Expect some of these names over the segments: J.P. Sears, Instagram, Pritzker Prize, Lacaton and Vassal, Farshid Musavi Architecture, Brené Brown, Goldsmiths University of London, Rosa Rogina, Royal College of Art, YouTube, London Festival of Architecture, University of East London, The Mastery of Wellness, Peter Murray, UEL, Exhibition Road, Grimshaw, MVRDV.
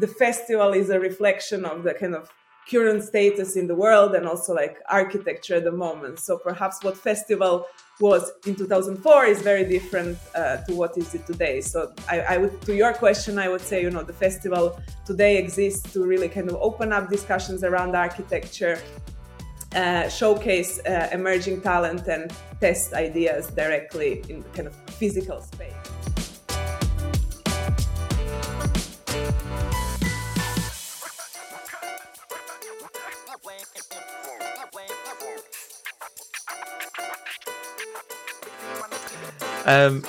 the festival is a reflection of the kind of current status in the world and also like architecture at the moment. So perhaps what festival was in 2004 is very different to what is it today. So I would, to your question, I would say, you know, the festival today exists to really kind of open up discussions around architecture, showcase emerging talent and test ideas directly in kind of physical space.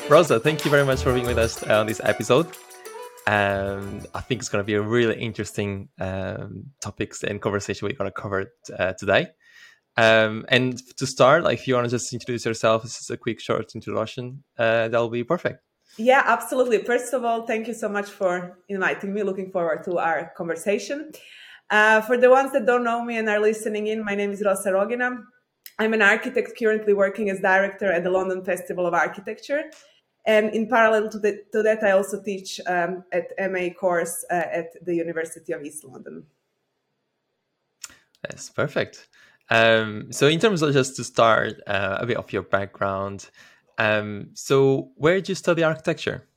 Rosa, thank you very much for being with us on this episode. I think it's going to be a really interesting topics and conversation we're going to cover today. And to start, like, if you want to just introduce yourself, this is a quick short introduction, that'll be perfect. Yeah, absolutely. First of all, thank you so much for inviting me. Looking forward to our conversation. For the ones that don't know me and are listening in, my name is Rosa Rogina. I'm an architect currently working as director at the London Festival of Architecture. And in parallel to that, I also teach at MA course at the University of East London. That's perfect. So in terms of, just to start, a bit of your background. So where did you study architecture?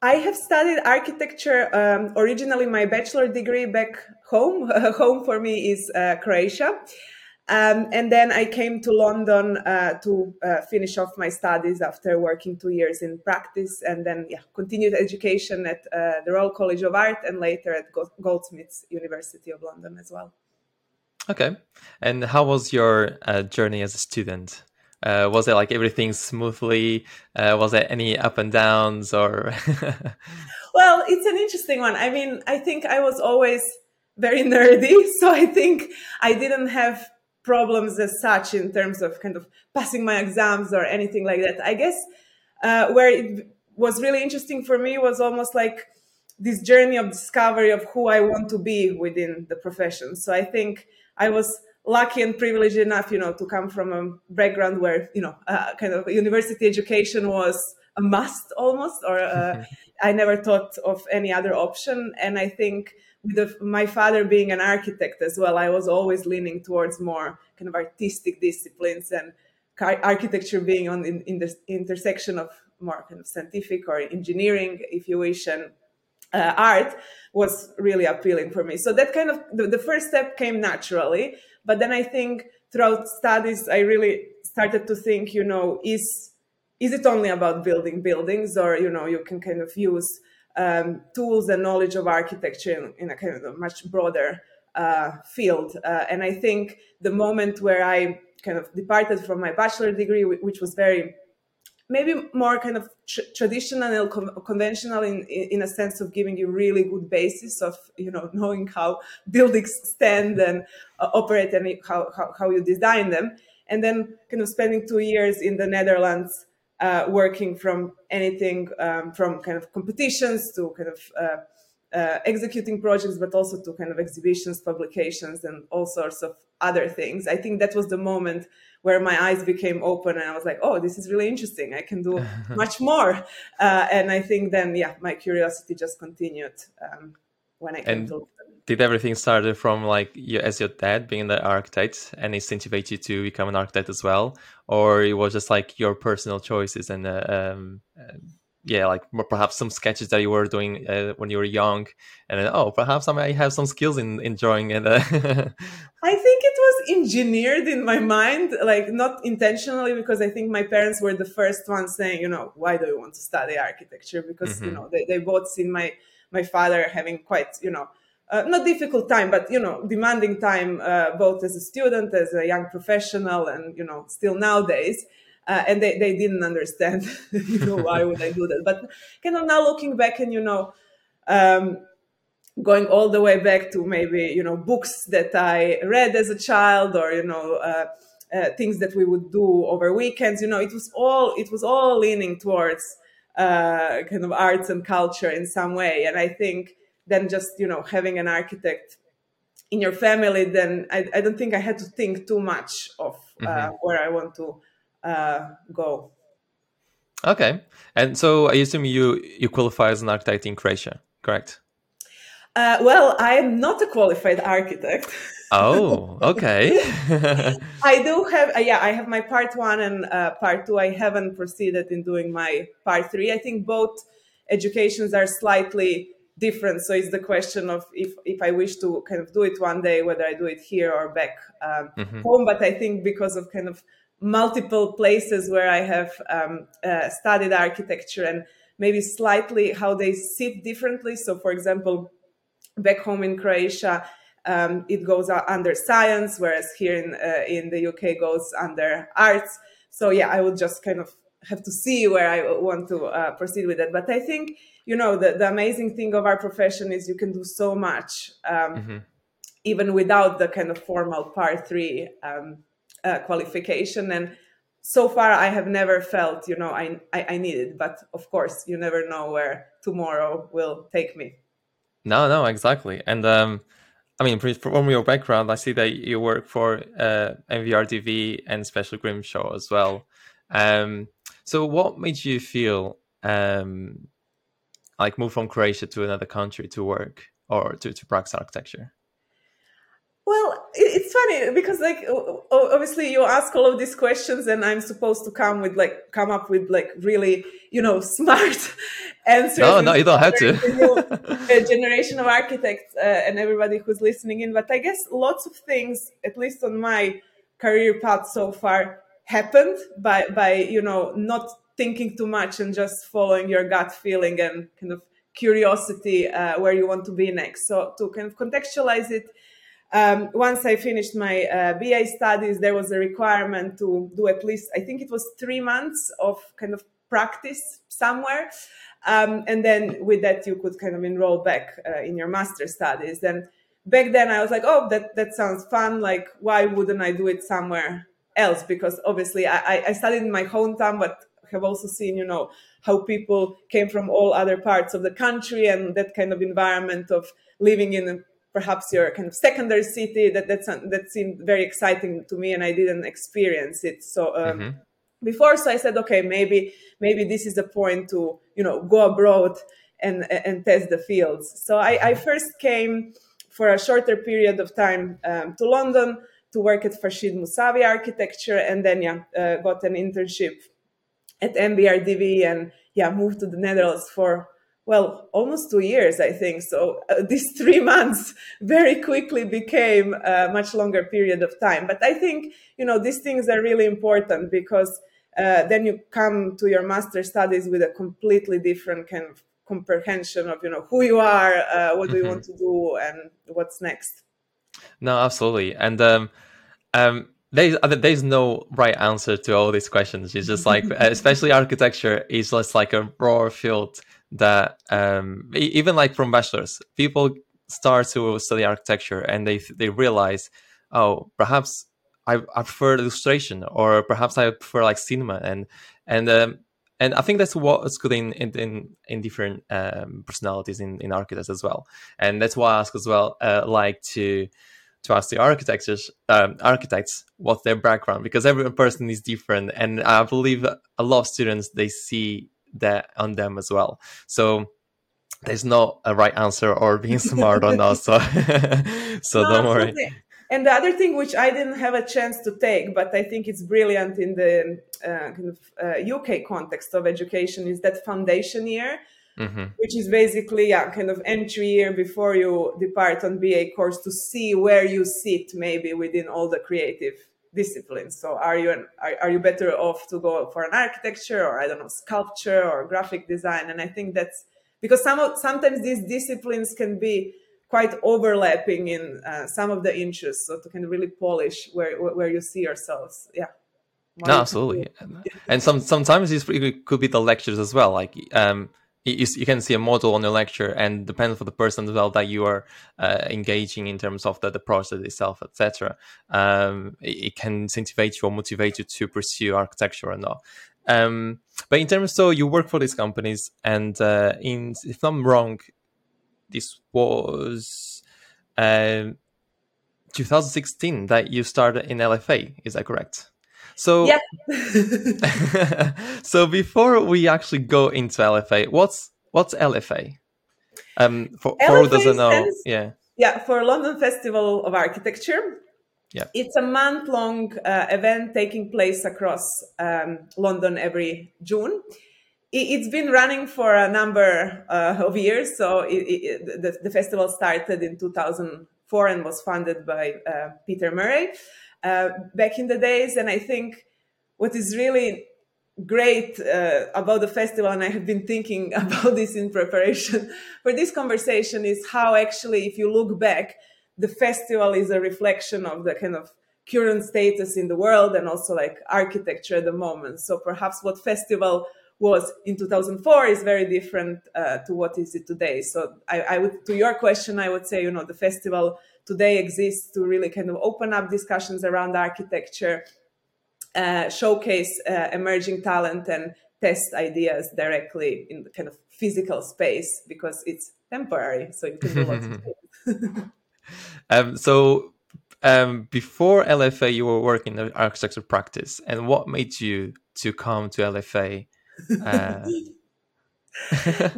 I have studied architecture, originally my bachelor degree back home. Home for me is Croatia. And then I came to London to finish off my studies after working 2 years in practice, and then continued education at the Royal College of Art and later at Goldsmiths University of London as well. Okay. And how was your journey as a student? Was it like everything smoothly? Was there any up and downs or? Well, it's an interesting one. I mean, I think I was always very nerdy. So I think I didn't have problems as such in terms of kind of passing my exams or anything like that. I guess where it was really interesting for me was almost like this journey of discovery of who I want to be within the profession. So I think I was lucky and privileged enough, you know, to come from a background where, you know, kind of university education was a must almost, or I never thought of any other option. And I think with my father being an architect as well, I was always leaning towards more kind of artistic disciplines and architecture being on in the intersection of more kind of scientific or engineering, if you wish, and art was really appealing for me. So that kind of the first step came naturally. But then I think throughout studies, I really started to think, you know, is it only about building buildings, or, you know, you can kind of use tools and knowledge of architecture in a kind of much broader field. And I think the moment where I kind of departed from my bachelor degree, which was very, maybe more kind of traditional, conventional in a sense of giving you really good basis of, you know, knowing how buildings stand and operate and how you design them. And then kind of spending 2 years in the Netherlands, working from anything from kind of competitions to kind of executing projects, but also to kind of exhibitions, publications, and all sorts of other things. I think that was the moment where my eyes became open and I was like, oh, this is really interesting. I can do much more. And I think then, my curiosity just continued when I came to London. Did everything started from like you, as your dad being the architect, and incentivate you to become an architect as well, or it was just like your personal choices and like perhaps some sketches that you were doing when you were young, and then, oh, perhaps I might have some skills in drawing. And I think it was engineered in my mind, like not intentionally, because I think my parents were the first ones saying, you know, why do you want to study architecture? Because you know they both seen my father having quite, you know, not difficult time, but, you know, demanding time, both as a student, as a young professional, and, you know, still nowadays. And they didn't understand, you know, why would I do that? But kind of now looking back and, you know, going all the way back to maybe, you know, books that I read as a child, or, you know, things that we would do over weekends, you know, it was all leaning towards kind of arts and culture in some way. And I think than just, you know, having an architect in your family, then I don't think I had to think too much of where I want to go. Okay. And so I assume you qualify as an architect in Croatia, correct? Well, I am not a qualified architect. Oh, okay. I do have, I have my part one and part two. I haven't proceeded in doing my part three. I think both educations are slightly different. So it's the question of if I wish to kind of do it one day, whether I do it here or back home. But I think because of kind of multiple places where I have studied architecture and maybe slightly how they sit differently. So for example, back home in Croatia, it goes under science, whereas here in the UK goes under arts. So yeah, I would just kind of have to see where I want to proceed with it. But I think, you know, the amazing thing of our profession is you can do so much, even without the kind of formal part three qualification. And so far, I have never felt, you know, I need it. But of course, you never know where tomorrow will take me. No, exactly. And I mean, from your background, I see that you work for MVRDV and Special Grimshaw as well. So what made you feel like move from Croatia to another country to work or to practice architecture? Well, it's funny because like obviously you ask all of these questions and I'm supposed to come up with really, you know, smart answers. No, you don't have to. Generation of architects and everybody who's listening in. But I guess lots of things, at least on my career path so far, happened by you know, not thinking too much and just following your gut feeling and kind of curiosity where you want to be next. So to kind of contextualize it, once I finished my BA studies, there was a requirement to do at least, I think it was 3 months of kind of practice somewhere. And then with that, you could kind of enroll back in your master's studies. And back then I was like, oh, that sounds fun. Like, why wouldn't I do it somewhere else? Because obviously I studied in my hometown, but have also seen, you know, how people came from all other parts of the country and that kind of environment of living in perhaps your kind of secondary city that seemed very exciting to me, and I didn't experience it. So before, so I said, okay, maybe this is the point to, you know, go abroad and test the fields. So I first came for a shorter period of time to London to work at Farshid Musavi Architecture, and then got an internship at MBRDV and moved to the Netherlands for, well, almost 2 years, I think. So these 3 months very quickly became a much longer period of time. But I think, you know, these things are really important because then you come to your master's studies with a completely different kind of comprehension of, you know, who you are, what do you want to do and what's next. No, absolutely. And there's no right answer to all these questions. It's just like, especially architecture is just like a broad field that even like from bachelors, people start to study architecture and they realize, oh, perhaps I prefer illustration, or perhaps I prefer like cinema, and I think that's what's good in different personalities in architects as well. And that's why I ask as well, like to ask the architects what their background, because every person is different, and I believe a lot of students, they see that on them as well. So there's not a right answer or being smart or not. So no, don't worry. Absolutely. And the other thing which I didn't have a chance to take, but I think it's brilliant in the UK context of education, is that foundation year. Which is basically kind of entry year before you depart on BA course to see where you sit maybe within all the creative disciplines. So are you better off to go for an architecture or, I don't know, sculpture or graphic design? And I think that's because sometimes these disciplines can be quite overlapping in some of the interests, so to kind of really polish where you see yourselves. Yeah. No, absolutely. And sometimes it could be the lectures as well. Like, you can see a model on your lecture, and depending on the person as well that you are engaging in terms of the process itself, etc. It can incentivate you or motivate you to pursue architecture or not. But in terms of, you work for these companies, and if I'm wrong, this was 2016 that you started in LFA. Is that correct? So, yeah. So before we actually go into LFA, what's LFA? For others who know, for London Festival of Architecture. Yeah. It's a month-long event taking place across London every June. It's been running for a number of years. So the festival started in 2004 and was funded by Peter Murray back in the days. And I think what is really great about the festival, and I have been thinking about this in preparation for this conversation, is how actually, if you look back, the festival is a reflection of the kind of current status in the world and also like architecture at the moment. So perhaps what festival was in 2004 is very different to what is it today. So I would, to your question, I would say, you know, the festival today exists to really kind of open up discussions around architecture, showcase emerging talent and test ideas directly in the kind of physical space, because it's temporary. So you can do lots of things. Before LFA, you were working in architecture practice, and what made you to come to LFA? That's a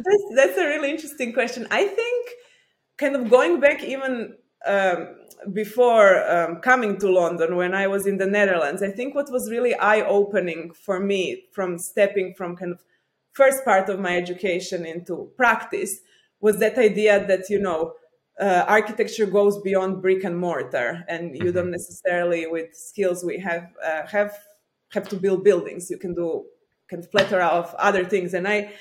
really interesting question. I think kind of going back even before coming to London, when I was in the Netherlands, I think what was really eye-opening for me from stepping from kind of first part of my education into practice was that idea that, you know, architecture goes beyond brick and mortar, and you don't necessarily, with skills we have to build buildings. You can do kind of plethora of other things. And I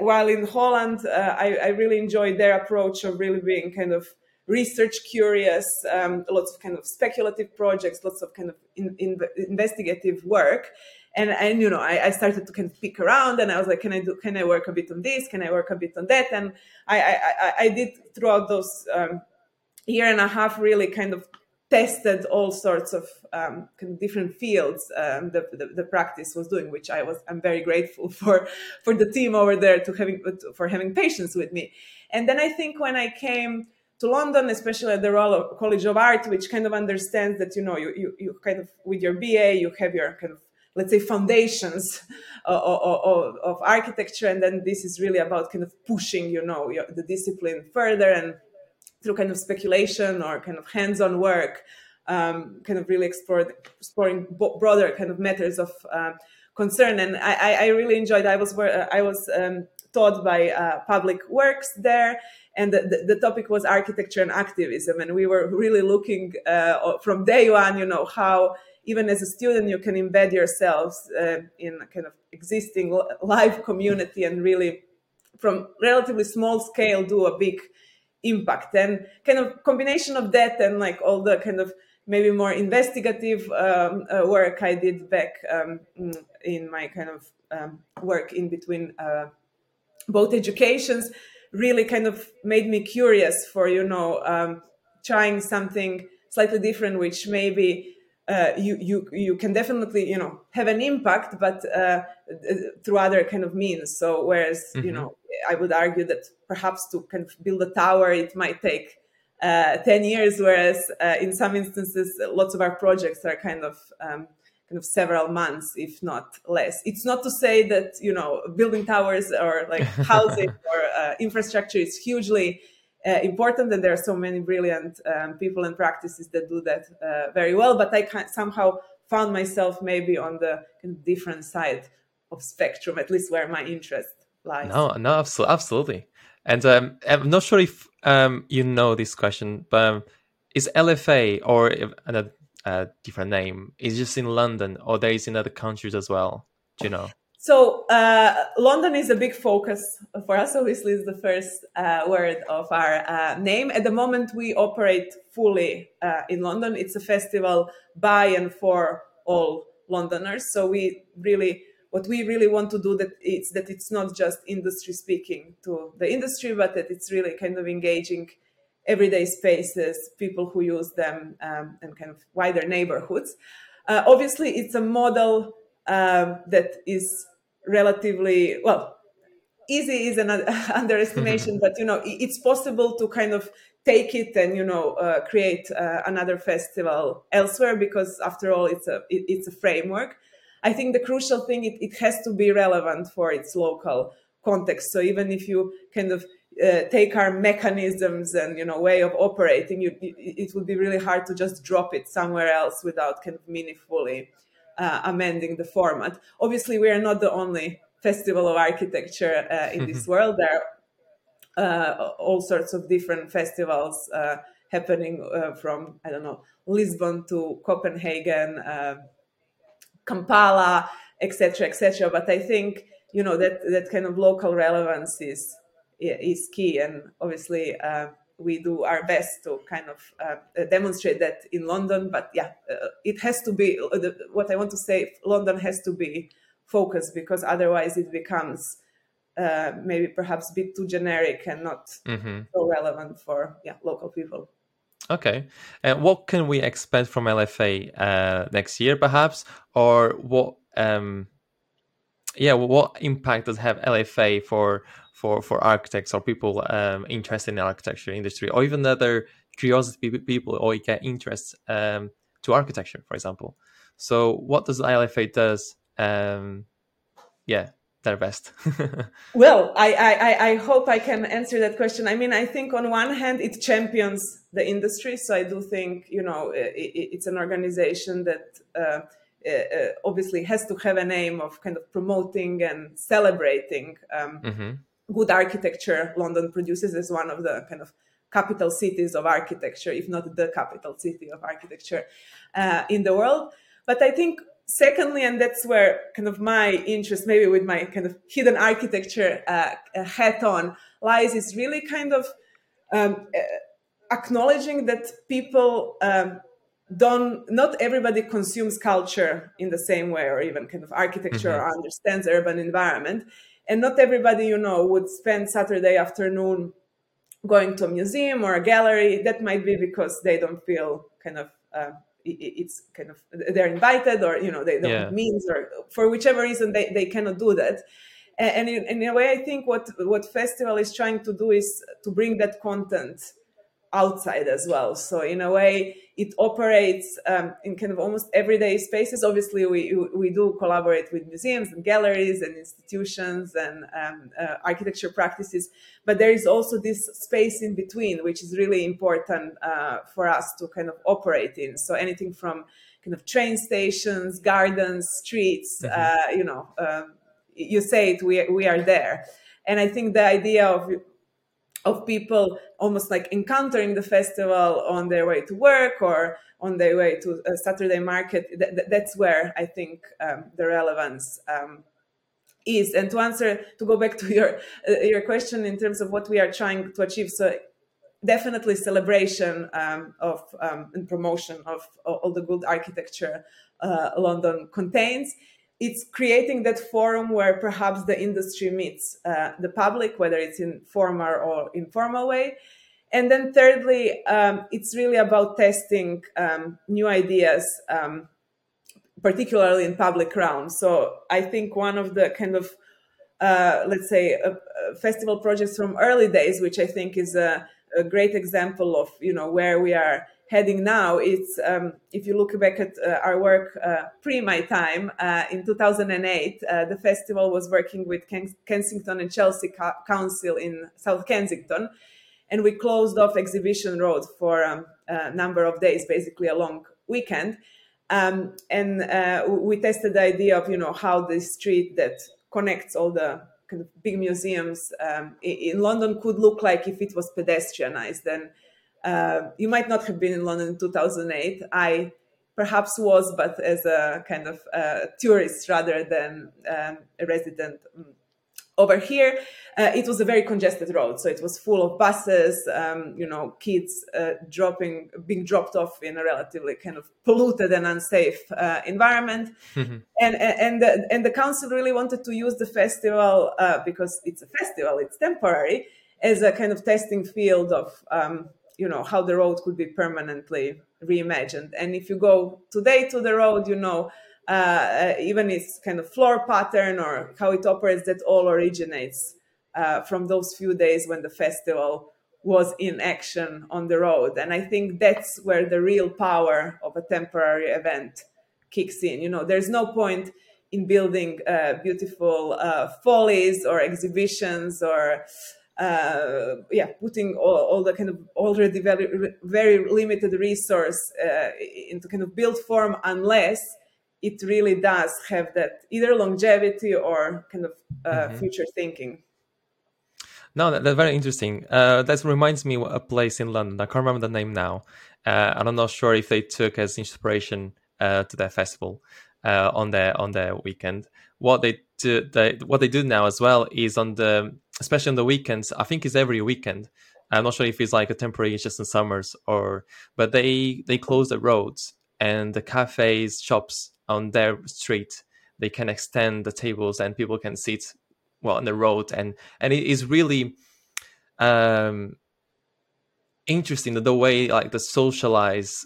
while in Holland, I really enjoyed their approach of really being kind of research curious, lots of kind of speculative projects, lots of kind of investigative work. And you know, I started to kind of peek around, and I was like, can I work a bit on this? Can I work a bit on that? And I did throughout those year and a half really kind of tested all sorts of kind of different fields the practice was doing, which I'm very grateful for the team over there for having patience with me. And then I think when I came to London, especially at the Royal College of Art, which kind of understands that, you know, you kind of with your BA you have your kind of, let's say, foundations of architecture. And then this is really about kind of pushing, you know, the discipline further, and through kind of speculation or kind of hands-on work, kind of really exploring broader kind of matters of concern. And I really enjoyed, I was taught by public works there, and the topic was architecture and activism. And we were really looking from day one, you know, how even as a student, you can embed yourselves in a kind of existing live community and really from relatively small scale do a big impact. And kind of combination of that and like all the kind of maybe more investigative work I did back in my kind of work in between both educations really kind of made me curious for, you know, trying something slightly different, which maybe you can definitely, you know, have an impact, but through other kind of means. So whereas, you know, I would argue that perhaps to kind of build a tower, it might take 10 years, whereas in some instances, lots of our projects are kind of several months, if not less. It's not to say that, you know, building towers or like housing or infrastructure is hugely important, and there are so many brilliant people and practices that do that very well, but I somehow found myself maybe on the different side of spectrum, at least where my interest lies. No, absolutely. And I'm not sure if you know this question, but is LFA or a different name, is just in London, or there is in other countries as well? Do you know? So London is a big focus for us. Obviously, is the first word of our name. At the moment, we operate fully in London. It's a festival by and for all Londoners. So what we really want to do that it's not just industry speaking to the industry, but that it's really kind of engaging everyday spaces, people who use them, and kind of wider neighborhoods. Obviously, it's a model that is relatively, well, easy is an underestimation, but, you know, it's possible to kind of take it and, you know, create another festival elsewhere, because after all, it's a framework. I think the crucial thing, it has to be relevant for its local context. So even if you kind of take our mechanisms and, you know, way of operating, it would be really hard to just drop it somewhere else without kind of meaningfully amending the format. Obviously, we are not the only festival of architecture in this world. There are all sorts of different festivals happening from, I don't know, Lisbon to Copenhagen, Kampala, etc., etc. But I think, you know, that kind of local relevance is key. And obviously, we do our best to kind of demonstrate that in London. But yeah, it has to be, what I want to say, London has to be focused, because otherwise it becomes maybe perhaps a bit too generic and not so relevant for local people. Okay. And what can we expect from LFA next year, perhaps? Or what... what impact does have LFA for architects or people interested in the architecture industry, or even other curiosity people or interest to architecture, for example? So what does LFA does? Their best. Well, I hope I can answer that question. I mean, I think on one hand it champions the industry, so I do think, you know, it's an organization that. Obviously has to have an aim of kind of promoting and celebrating good architecture. London produces as one of the kind of capital cities of architecture, if not the capital city of architecture in the world. But I think secondly, and that's where kind of my interest, maybe with my kind of hidden architecture hat on, lies, is really kind of acknowledging that people... not everybody consumes culture in the same way, or even kind of architecture, or understands urban environment. And not everybody, you know, would spend Saturday afternoon going to a museum or a gallery. That might be because they don't feel kind of, it's kind of, they're invited, or, you know, they don't have means, or for whichever reason they cannot do that. And in a way, I think what festival is trying to do is to bring that content outside as well. So in a way, it operates in kind of almost everyday spaces. Obviously, we do collaborate with museums and galleries and institutions and architecture practices, but there is also this space in between, which is really important for us to kind of operate in. So anything from kind of train stations, gardens, streets, you know, you say it, we are there. And I think the idea of people almost like encountering the festival on their way to work or on their way to a Saturday market, that's where I think the relevance is. And to go back to your question in terms of what we are trying to achieve, so definitely celebration of and promotion of all the good architecture London contains. It's creating that forum where perhaps the industry meets the public, whether it's in formal or informal way. And then thirdly, it's really about testing new ideas, particularly in public realm. So I think one of the kind of, let's say, festival projects from early days, which I think is a great example of, you know, where we are heading now. It's if you look back at our work pre my time in 2008, the festival was working with Kensington and Chelsea Council in South Kensington, and we closed off Exhibition Road for a number of days, basically a long weekend, and we tested the idea of, you know, how this street that connects all the kind of big museums in London could look like if it was pedestrianized. And you might not have been in London in 2008. I perhaps was, but as a kind of tourist rather than a resident over here. It was a very congested road, so it was full of buses, you know, kids being dropped off in a relatively kind of polluted and unsafe environment. And the council really wanted to use the festival because it's a festival, it's temporary, as a kind of testing field of you know, how the road could be permanently reimagined. And if you go today to the road, you know, even its kind of floor pattern or how it operates, that all originates from those few days when the festival was in action on the road. And I think that's where the real power of a temporary event kicks in. You know, there's no point in building beautiful follies or exhibitions or putting all the kind of already very limited resource into kind of built form, unless it really does have that either longevity or kind of future thinking. No, that's very interesting. That reminds me of a place in London. I can't remember the name now. And I'm not sure if they took as inspiration to their festival on their weekend. What they do now as well is especially on the weekends. I think it's every weekend. I'm not sure if it's like a temporary, just in summers, but they close the roads and the cafes, shops on their street. They can extend the tables and people can sit on the road, and it is really interesting that the way like the socialize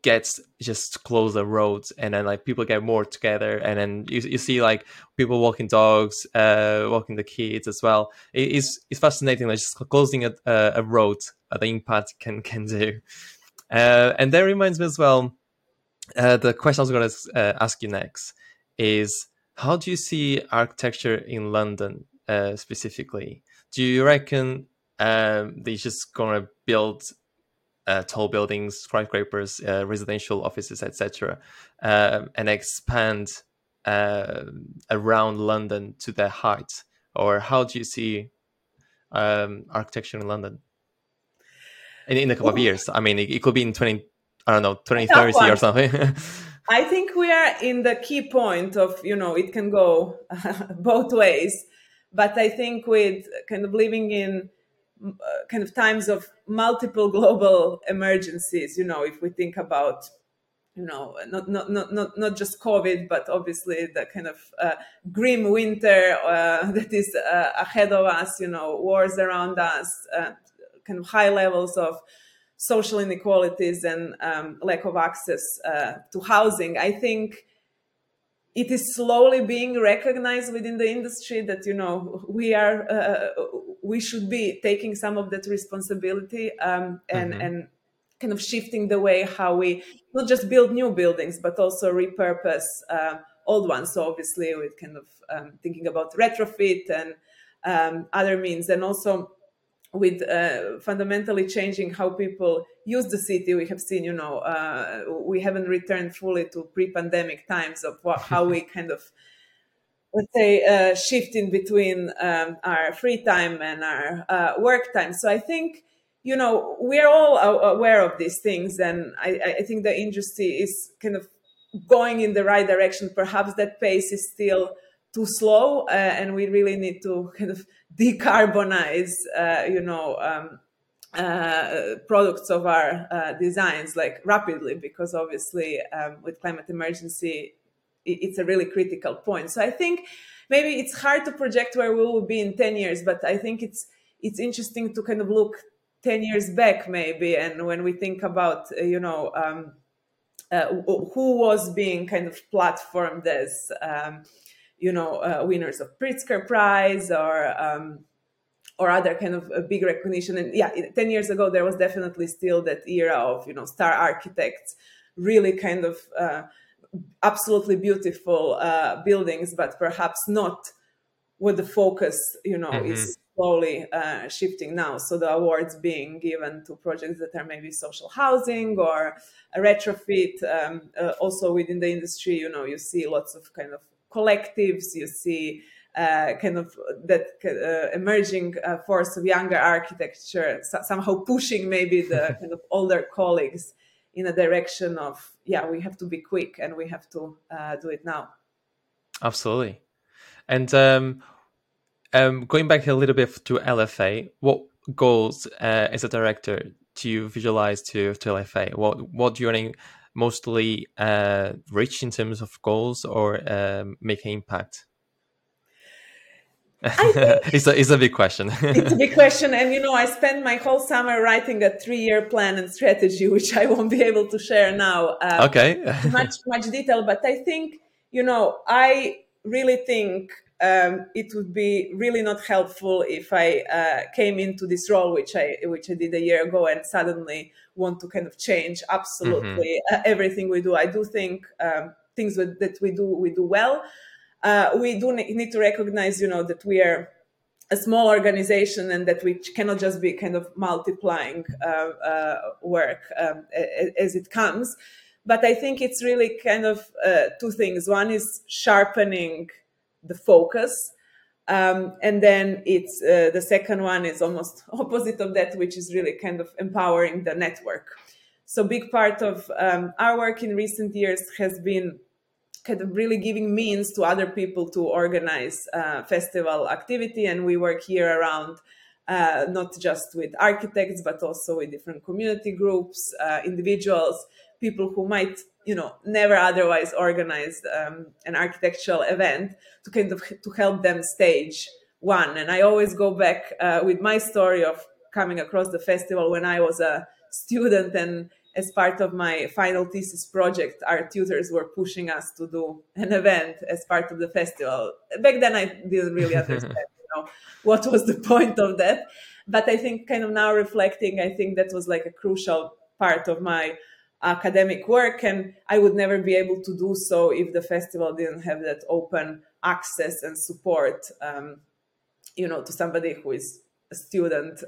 gets just close the roads, and then like people get more together, and then you see like people walking dogs, walking the kids as well. It's fascinating, like just closing a road, the impact can do. And that reminds me as well, the question I was going to ask you next is, how do you see architecture in London specifically? Do you reckon they're just going to build tall buildings, skyscrapers, residential offices, etc., and expand around London to their height? Or how do you see architecture in London in a couple of years? I mean, it could be in 2030 or something. I think we are in the key point of, it can go both ways. But I think with kind of living in kind of times of multiple global emergencies, if we think about, not just COVID, but obviously the kind of grim winter that is ahead of us, wars around us, kind of high levels of social inequalities and lack of access to housing. I think it is slowly being recognized within the industry that, we should be taking some of that responsibility and kind of shifting the way how we not just build new buildings, but also repurpose old ones. So obviously with kind of thinking about retrofit and other means, and also with fundamentally changing how people use the city. We have seen, we haven't returned fully to pre-pandemic times of how we kind of, let's say, shift in between our free time and our work time. So I think, we're all aware of these things. And I think the industry is kind of going in the right direction. Perhaps that pace is still too slow, and we really need to kind of decarbonize, products of our designs like rapidly, because obviously with climate emergency, it's a really critical point. So I think maybe it's hard to project where we will be in 10 years, but I think it's interesting to kind of look 10 years back maybe. And when we think about, who was being kind of platformed as, winners of Pritzker Prize or other kind of a big recognition. And 10 years ago, there was definitely still that era of, star architects, really kind of absolutely beautiful buildings, but perhaps not what the focus, is slowly shifting now. So the awards being given to projects that are maybe social housing or a retrofit. Also within the industry, you see lots of kind of collectives, you see kind of that emerging force of younger architecture, somehow pushing maybe the kind of older colleagues in a direction of, we have to be quick and we have to do it now. Absolutely. And going back a little bit to LFA, what goals as a director do you visualize to LFA? What do you aim mostly reach in terms of goals or make an impact? It's a big question. It's a big question. And, I spent my whole summer writing a 3-year plan and strategy, which I won't be able to share now. Okay. much detail. But I think, I really think it would be really not helpful if I came into this role, which I did a year ago, and suddenly want to kind of change absolutely everything we do. I do think things that we do well. We do need to recognize, that we are a small organization, and that which cannot just be kind of multiplying work as it comes. But I think it's really kind of two things. One is sharpening the focus. And then it's the second one is almost opposite of that, which is really kind of empowering the network. So big part of our work in recent years has been kind of really giving means to other people to organize festival activity. And we work here around not just with architects, but also with different community groups, individuals, people who might, you know, never otherwise organized an architectural event, to kind of to help them stage one. And I always go back with my story of coming across the festival when I was a student, and as part of my final thesis project, our tutors were pushing us to do an event as part of the festival. Back then, I didn't really understand what was the point of that. But I think kind of now reflecting, I think that was like a crucial part of my academic work, and I would never be able to do so if the festival didn't have that open access and support, you know, to somebody who is a student,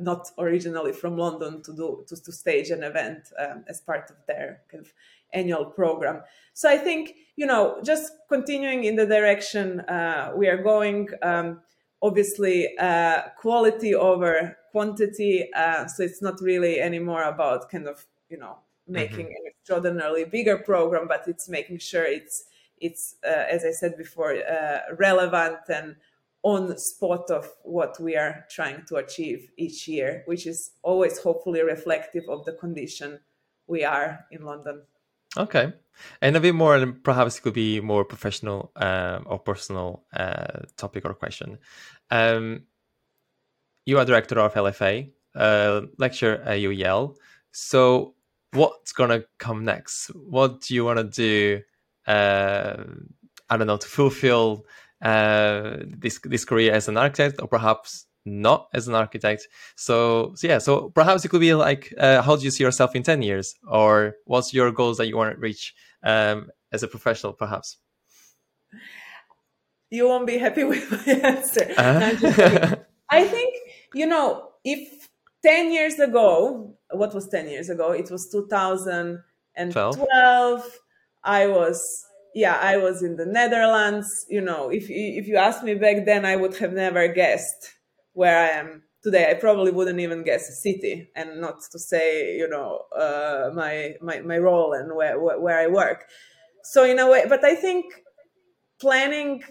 not originally from London, to stage an event as part of their kind of annual program. So I think, you know, just continuing in the direction we are going, obviously quality over quantity. So it's not really anymore about kind of, you know, making an extraordinarily bigger program, but it's making sure it's as I said before, relevant and on the spot of what we are trying to achieve each year, which is always hopefully reflective of the condition we are in London. Okay. And a bit more, perhaps it could be more professional or personal topic or question. You are director of LFA, lecturer at UEL. So what's going to come next? What do you want to do, I don't know, to fulfill this career as an architect, or perhaps not as an architect? So perhaps it could be like, how do you see yourself in 10 years? Or what's your goals that you want to reach as a professional, perhaps? You won't be happy with my answer. I think, you know, if 10 years ago, what was 10 years ago? It was 2012. I was in the Netherlands. You know, if you asked me back then, I would have never guessed where I am today. I probably wouldn't even guess a city, and not to say, you know, my role and where I work. So in a way, but I think planning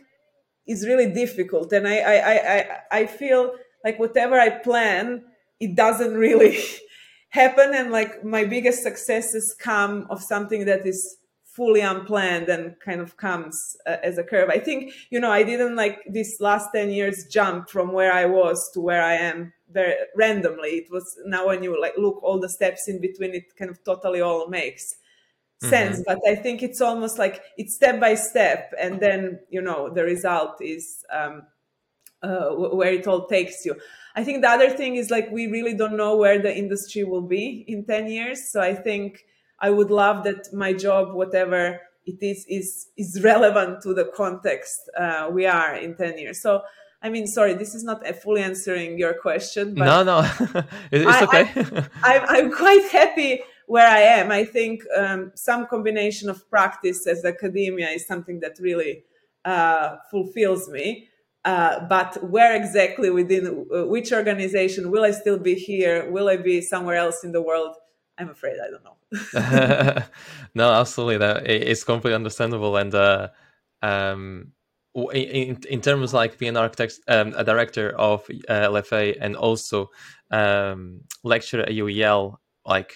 is really difficult, and I feel like whatever I plan, it doesn't really happen. And like my biggest successes come of something that is fully unplanned and kind of comes as a curve. I think, you know, I didn't like this last 10 years jump from where I was to where I am very randomly. It was now when you like look all the steps in between, it kind of totally all makes sense. But I think it's almost like it's step by step. And then, you know, the result is where it all takes you. I think the other thing is like, we really don't know where the industry will be in 10 years. So I think I would love that my job, whatever it is relevant to the context we are in 10 years. So, I mean, sorry, this is not fully answering your question. But no, it's okay. I'm quite happy where I am. I think some combination of practice as academia is something that really fulfills me. But where exactly within which organization? Will I still be here? Will I be somewhere else in the world? I'm afraid I don't know. No, absolutely. It's completely understandable. And in terms of like being an architect, a director of LFA, and also lecturer at UEL, like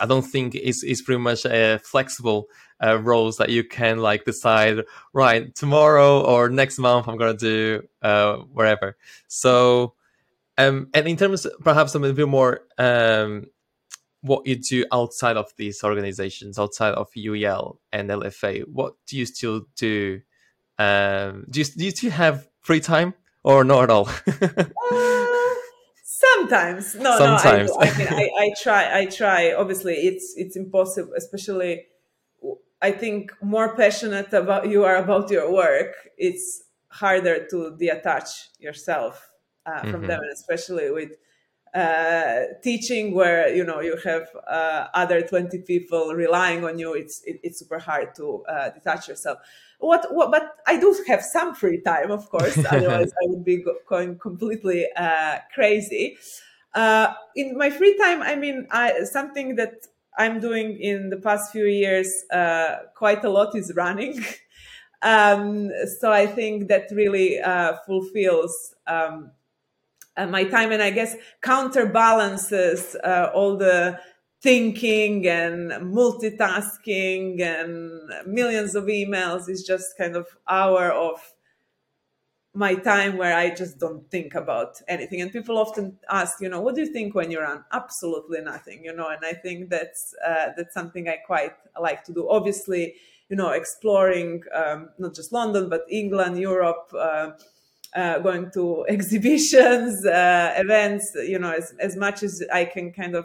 I don't think it's pretty much a flexible roles that you can like decide, right, tomorrow or next month I'm going to do wherever. So, and in terms of perhaps a bit more what you do outside of these organizations, outside of UEL and LFA, what do you still do? Do you still have free time or not at all? Sometimes. Sometimes. No, I mean, I try. Obviously, it's impossible, especially I think more passionate about you are about your work, it's harder to detach yourself from them, and especially with teaching, where you have other 20 people relying on you. It's super hard to detach yourself. But I do have some free time, of course. Otherwise, I would be going completely crazy. In my free time, something that I'm doing in the past few years quite a lot is running. So I think that really fulfills my time, and I guess counterbalances all the thinking and multitasking and millions of emails. Is just kind of hour of my time where I just don't think about anything. And people often ask, what do you think when you run? Absolutely nothing, and I think that's something I quite like to do. Obviously, exploring not just London, but England, Europe, going to exhibitions, events, as much as I can kind of,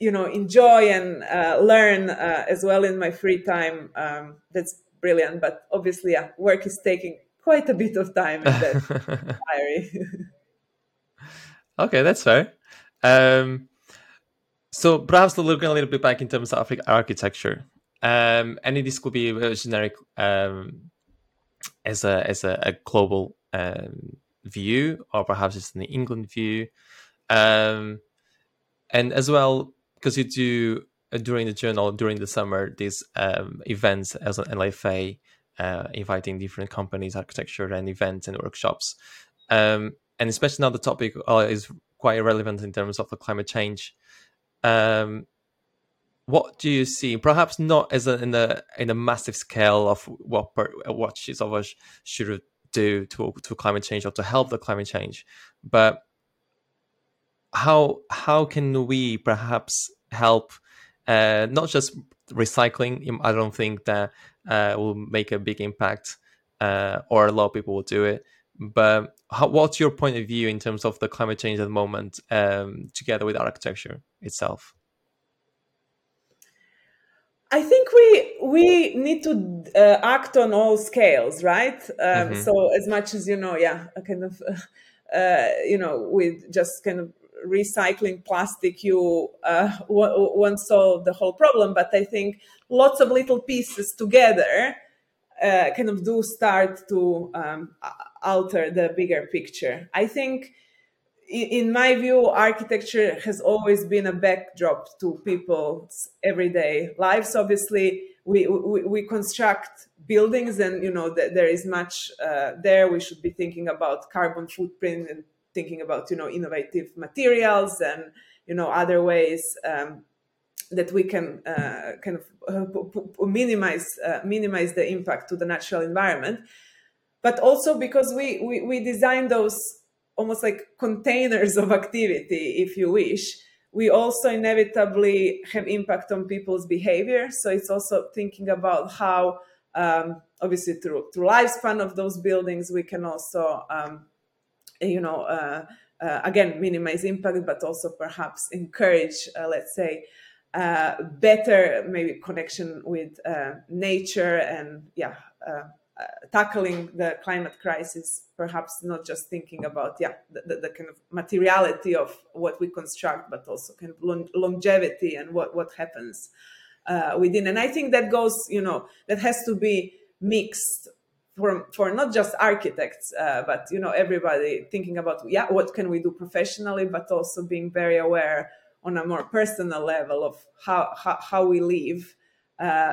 enjoy and learn as well in my free time. That's brilliant. But obviously, work is taking quite a bit of time in that diary. Okay, that's fair. So perhaps looking a little bit back in terms of African architecture, and this could be very generic as a global view, or perhaps it's an England view. And as well, because you do, during the journal, during the summer, these events as an LFA, inviting different companies, architecture and events and workshops. And especially now the topic is quite relevant in terms of the climate change. What do you see? Perhaps not as in a massive scale of what she's always should do to climate change or to help the climate change, but how can we perhaps help? Not just recycling. I don't think that will make a big impact, or a lot of people will do it. But what's your point of view in terms of the climate change at the moment, together with architecture itself? I think we need to act on all scales, right? So as much as with just kind of recycling plastic, you won't solve the whole problem. But I think lots of little pieces together kind of do start to alter the bigger picture. I think, in my view, architecture has always been a backdrop to people's everyday lives. Obviously, we construct buildings, and there is much there. We should be thinking about carbon footprint and thinking about innovative materials and other ways that we can kind of minimize the impact to the natural environment. But also because we design those almost like containers of activity, if you wish, we also inevitably have impact on people's behavior. So it's also thinking about how, obviously through lifespan of those buildings, we can also, again, minimize impact, but also perhaps encourage, let's say, better maybe connection with nature and tackling the climate crisis, perhaps not just thinking about the kind of materiality of what we construct, but also kind of longevity and what happens within. And I think that goes, that has to be mixed for not just architects, but everybody thinking about what can we do professionally, but also being very aware on a more personal level of how we live.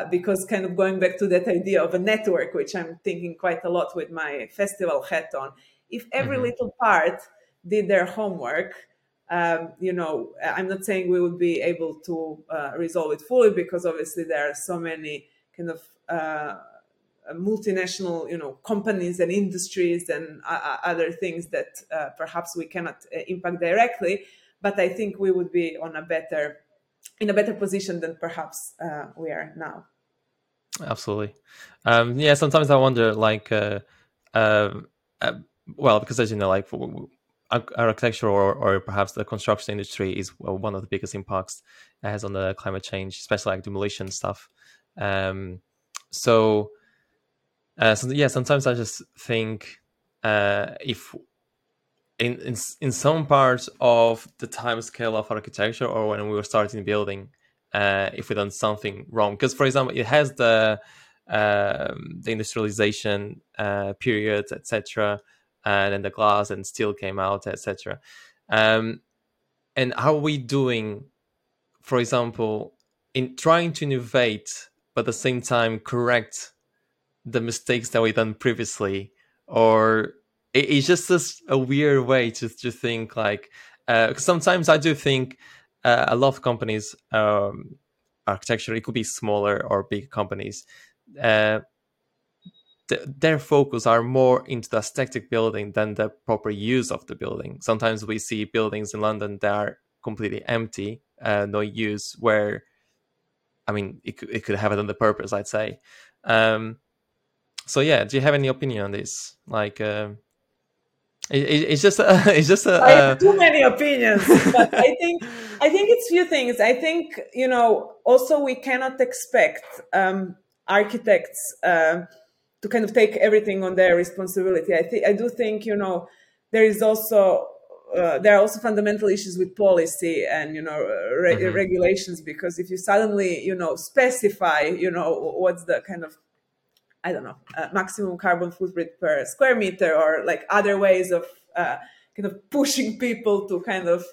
Because kind of going back to that idea of a network, which I'm thinking quite a lot with my festival hat on, if every little part did their homework, I'm not saying we would be able to resolve it fully, because obviously there are so many kind of multinational, companies and industries and other things that perhaps we cannot impact directly. But I think we would be in a better position than perhaps we are now. Absolutely. Sometimes I wonder, because as you know, like architecture or perhaps the construction industry is one of the biggest impacts it has on the climate change, especially like demolition stuff. Sometimes I just think if in some parts of the time scale of architecture, or when we were starting building, if we done something wrong. Because, for example, it has the industrialization period, etc., and then the glass and steel came out, etc. And how are we doing, for example, in trying to innovate, but at the same time correct the mistakes that we done previously? Or it's just a weird way to think, like, sometimes I do think a lot of companies, architecture, it could be smaller or big companies, their focus are more into the aesthetic building than the proper use of the building. Sometimes we see buildings in London that are completely empty, no use, where, I mean, it could have another purpose, I'd say. So yeah, do you have any opinion on this? Like, it's just I have too many opinions, but I think it's few things. I think, you know, also we cannot expect architects to kind of take everything on their responsibility. I do think, you know, there is also there are also fundamental issues with policy and, you know, regulations, because if you suddenly, you know, specify, you know, what's the kind of, I don't know, maximum carbon footprint per square meter, or like other ways of kind of pushing people to kind of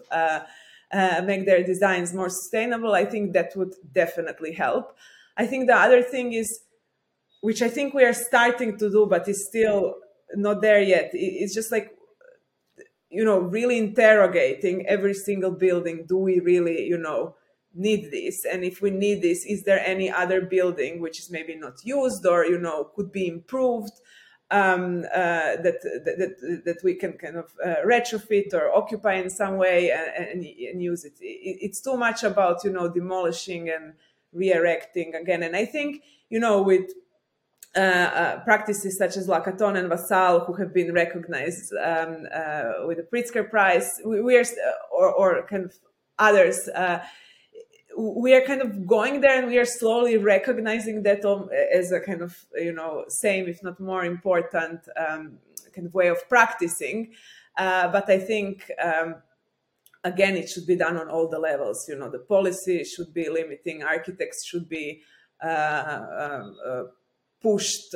make their designs more sustainable, I think that would definitely help. I think the other thing is, which I think we are starting to do, but is still not there yet, it's just like, you know, really interrogating every single building. Do we really, you know, need this? And if we need this, is there any other building which is maybe not used, or, you know, could be improved, that we can kind of retrofit or occupy in some way and use it. It's too much about, you know, demolishing and re-erecting again. And I think, you know, with practices such as Lacaton and Vassal, who have been recognized with the Pritzker Prize, we are, or kind of others, we are kind of going there, and we are slowly recognizing that as a kind of, you know, same, if not more important, kind of way of practicing. But I think, again, it should be done on all the levels. You know, the policy should be limiting, architects should be pushed,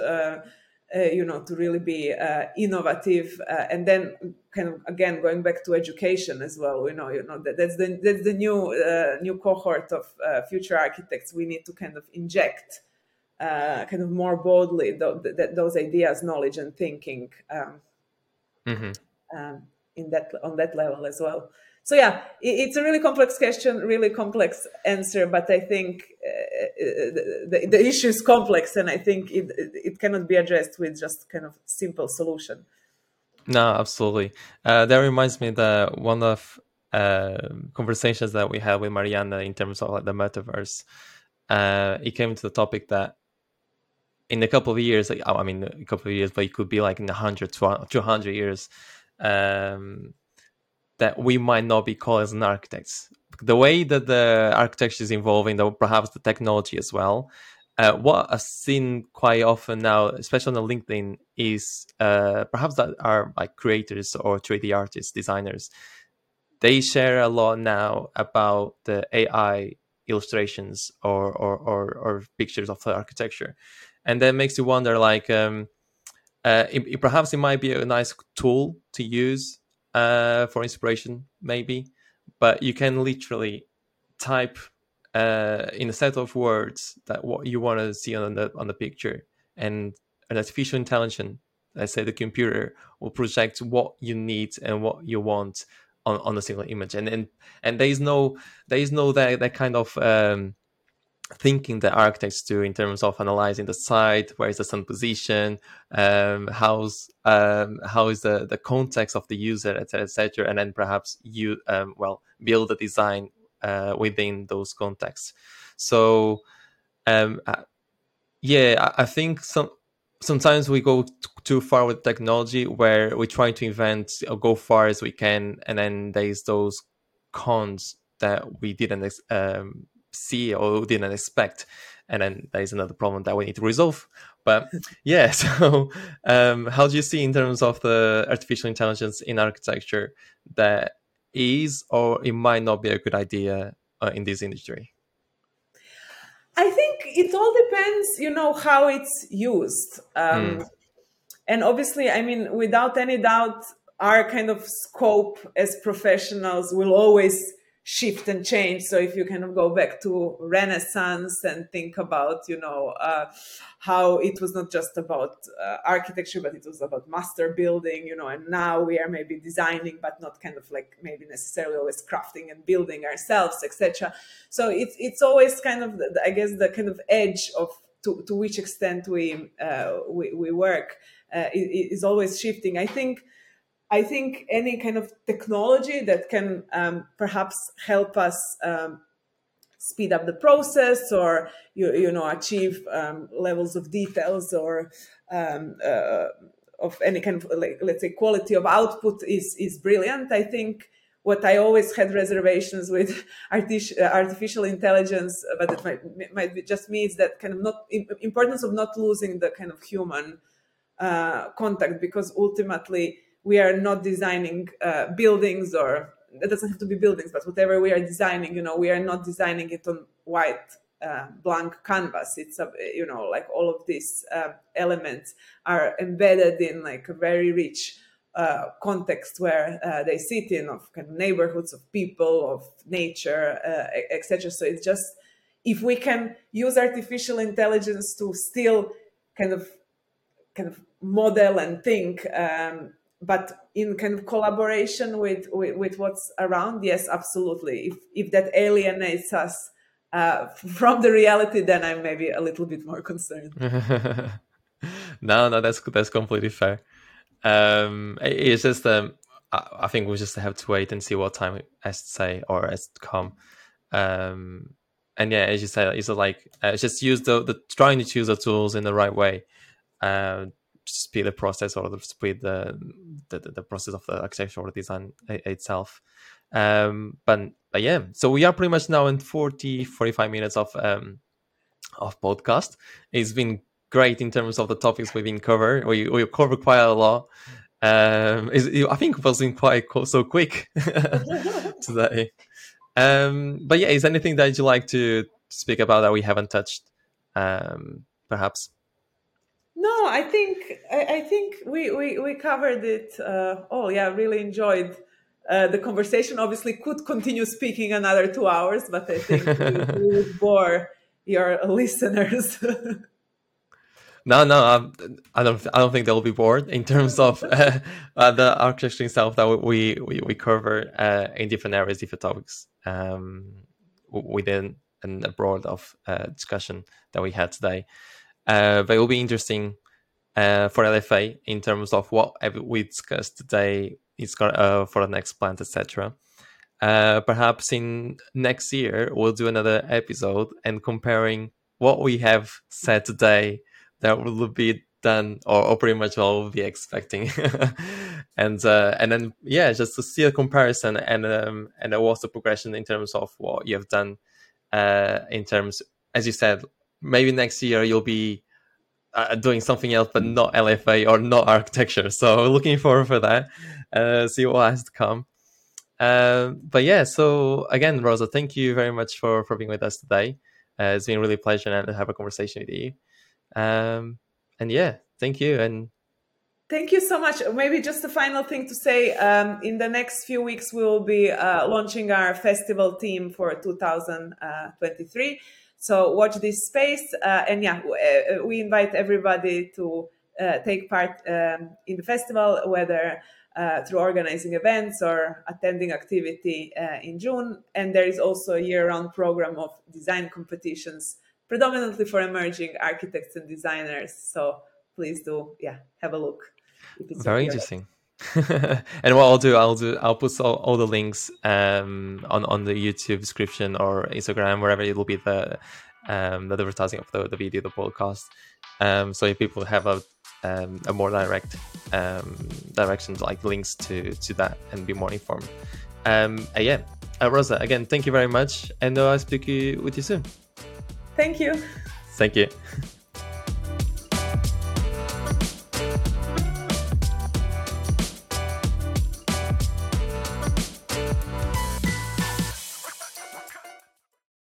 you know, to really be innovative, and then kind of again going back to education as well. You know that's the new cohort of future architects. We need to kind of inject kind of more boldly those ideas, knowledge, and thinking on that level as well. So yeah, it's a really complex question, really complex answer, but I think the issue is complex, and I think it cannot be addressed with just kind of simple solution. No, absolutely. That reminds me that one of conversations that we had with Mariana in terms of like the metaverse, it came to the topic that in a couple of years, like, I mean, a couple of years, but it could be like in 100, 200 years, that we might not be called as an architects. The way that the architecture is evolving, though, perhaps the technology as well. What I've seen quite often now, especially on LinkedIn, is perhaps that are like creators or 3D artists, designers. They share a lot now about the AI illustrations or pictures of the architecture, and that makes you wonder, like, perhaps it might be a nice tool to use for inspiration, maybe, but you can literally type in a set of words that what you want to see on the picture, and an artificial intelligence, let's say the computer, will project what you need and what you want on a single image, and there is no that kind of thinking that architects do in terms of analyzing the site, where is the sun position, how is the context of the user, etc., and then perhaps you build a design within those contexts. So I think sometimes we go too far with technology, where we try to invent or go far as we can, and then there's those cons that we didn't see or didn't expect. And then that is another problem that we need to resolve. But yeah, so how do you see in terms of the artificial intelligence in architecture that is, or it might not be a good idea in this industry? I think it all depends, you know, how it's used. And obviously, I mean, without any doubt, our kind of scope as professionals will always shift and change. So if you kind of go back to Renaissance and think about, you know, how it was not just about architecture, but it was about master building, you know, and now we are maybe designing, but not kind of like maybe necessarily always crafting and building ourselves, etc. So it's always kind of, I guess, the kind of edge of to which extent we work is always shifting. I think any kind of technology that can perhaps help us speed up the process, or you know, achieve levels of details or of any kind of, like, let's say, quality of output is brilliant. I think what I always had reservations with artificial intelligence, but it might be just me, is that kind of not importance of not losing the kind of human contact, because ultimately, we are not designing buildings, or it doesn't have to be buildings, but whatever we are designing, you know, we are not designing it on white blank canvas. It's, you know, like all of these elements are embedded in like a very rich context where they sit in, of kind of neighborhoods, of people, of nature, etc. So it's just, if we can use artificial intelligence to still kind of model and think, but in kind of collaboration with what's around, yes, absolutely. If that alienates us from the reality, then I'm maybe a little bit more concerned. No, that's completely fair. It's just I think we just have to wait and see what time it has to say or has to come. And yeah, as you said, it's like just use the trying to choose the tools in the right way. Speed the process, or speed the process of the architectural design itself. But yeah, so we are pretty much now in 45 minutes of podcast. It's been great in terms of the topics we've been covered. We cover quite a lot. I think it was in quite so quick today. But yeah, is there anything that you'd like to speak about that we haven't touched? Perhaps. No, I think we covered it. Yeah, really enjoyed the conversation. Obviously, could continue speaking another 2 hours, but I think we would bore your listeners. No, I don't think they'll be bored in terms of the architecture itself that we cover in different areas, different topics within and abroad of discussion that we had today. But it will be interesting for LFA in terms of what we discussed today is for the next plant, etc. Perhaps in next year, we'll do another episode and comparing what we have said today that will be done or pretty much what we'll be expecting. And then, yeah, just to see a comparison and what's the progression in terms of what you have done in terms, as you said, maybe next year you'll be doing something else, but not LFA or not architecture. So looking forward for that, see what has to come. But yeah, so again, Rosa, thank you very much for being with us today. It's been really a pleasure to have a conversation with you. And yeah, thank you. And thank you so much. Maybe just a final thing to say. In the next few weeks, we will be launching our festival team for 2023. So watch this space. And yeah, we invite everybody to take part in the festival, whether through organizing events or attending activity in June. And there is also a year-round program of design competitions, predominantly for emerging architects and designers. So please do, have a look. Very interesting. And what I'll put all the links on the YouTube description or Instagram, wherever it will be the advertising of the video, the podcast, so if people have a more direct directions, like links to that, and be more informed. And yeah, Rosa, again, thank you very much, and I'll speak with you soon. Thank you. Thank you.